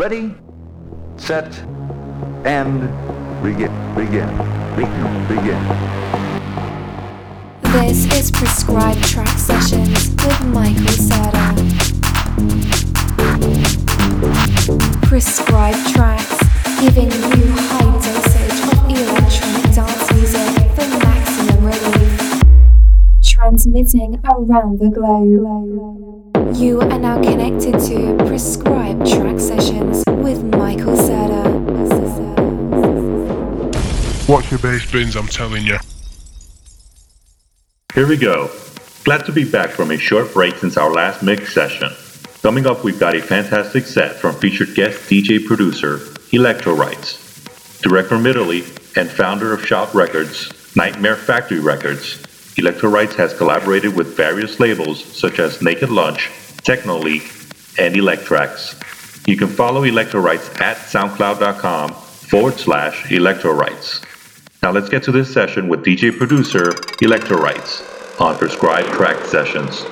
Ready, set, and begin. This is Prescribed Trax Sessions with Michael Serta. Prescribed Trax, giving you high dosage of electronic dance music for maximum relief. Transmitting around the globe. You are now connected to Prescribed Trax Sessions with Michael Serta. Watch your bass bins, I'm telling you. Here we go. Glad to be back from a short break since our last mix session. Coming up, we've got a fantastic set from featured guest DJ producer Elektrorites. Direct from Italy and founder of Shop Records, Nightmare Factory Records, Elektrorites has collaborated with various labels such as Naked Lunch, Techno League, and Elektrax. You can follow Elektrorites at soundcloud.com/Elektrorites. Now let's get to this session with DJ producer Elektrorites on Prescribed Trax Sessions.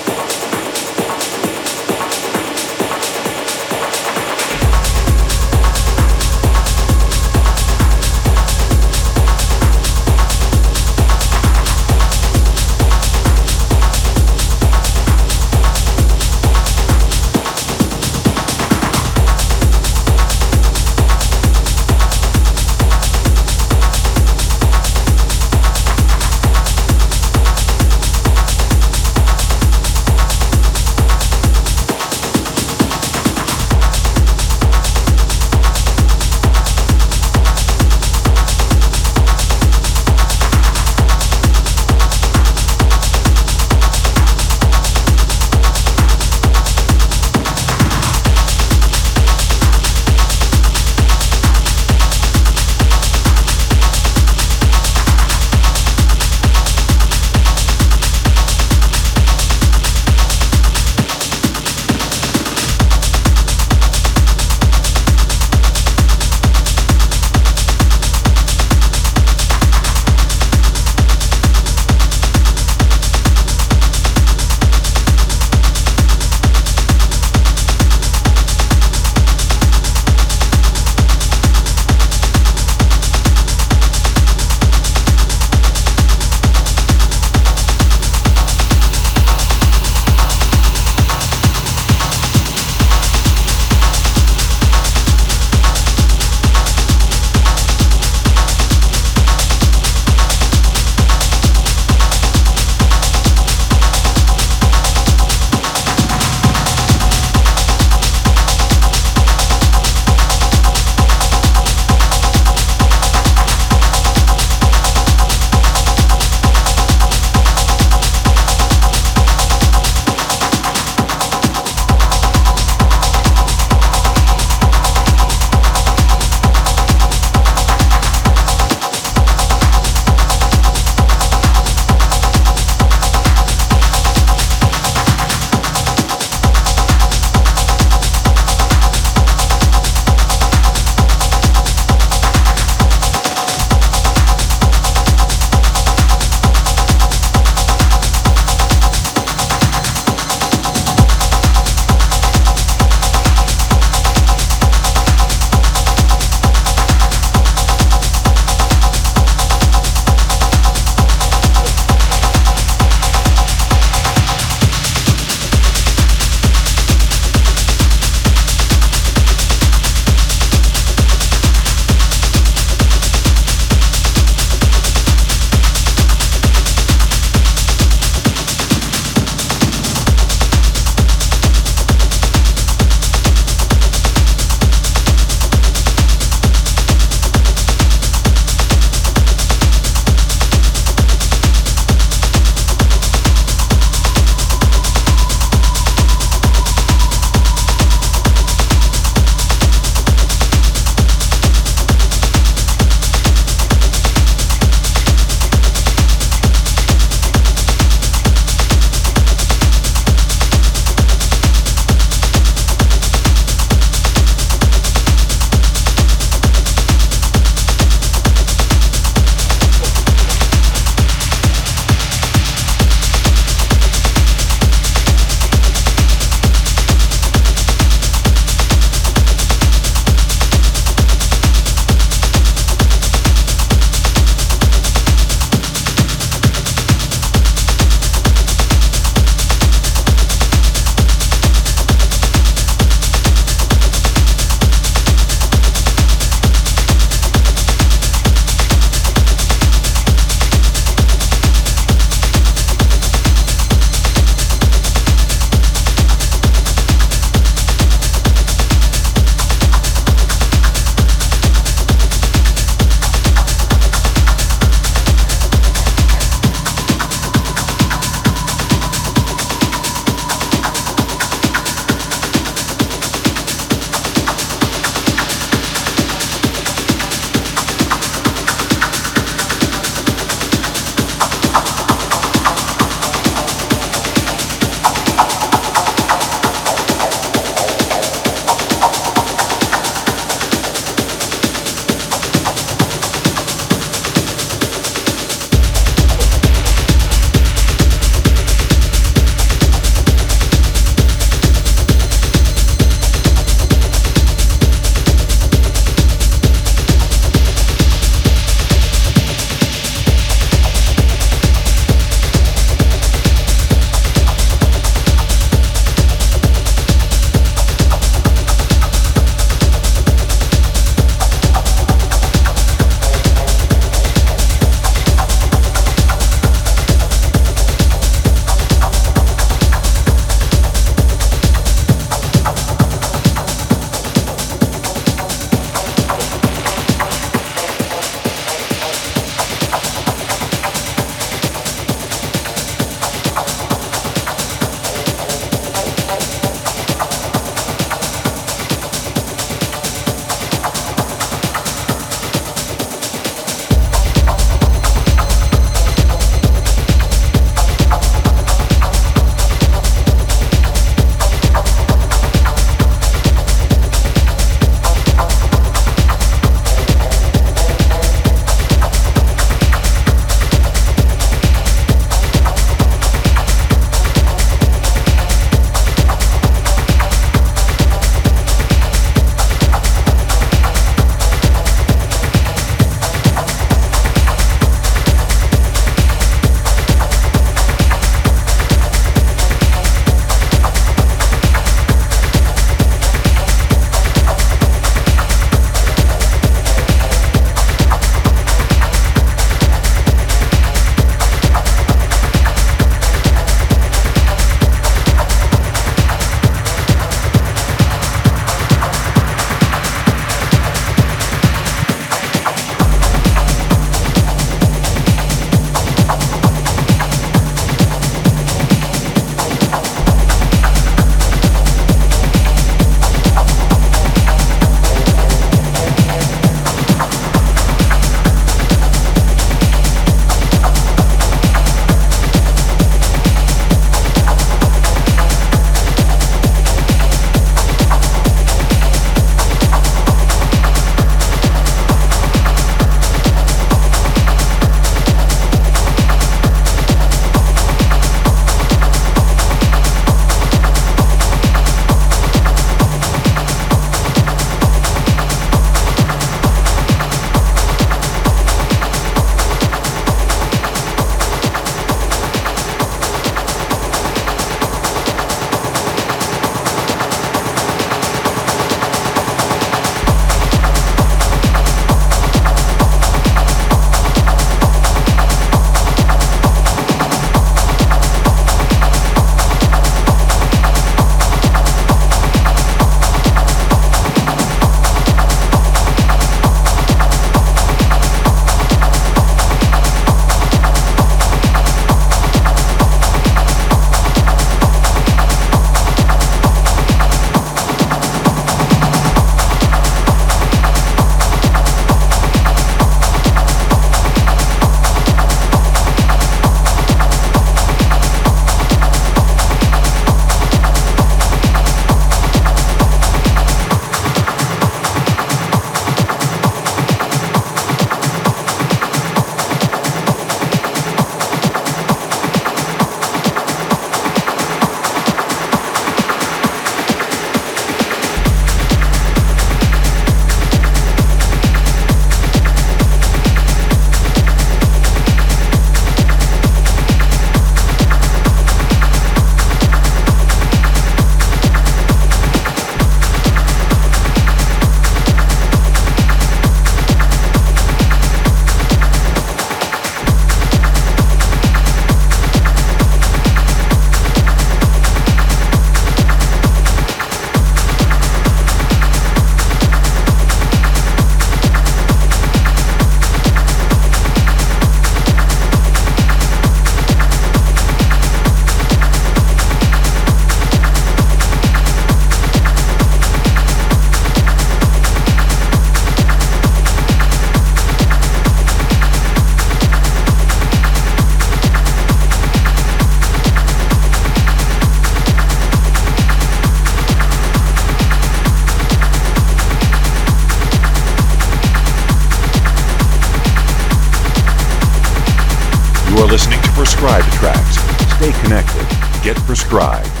Prescribed Trax. Stay connected. Get prescribed.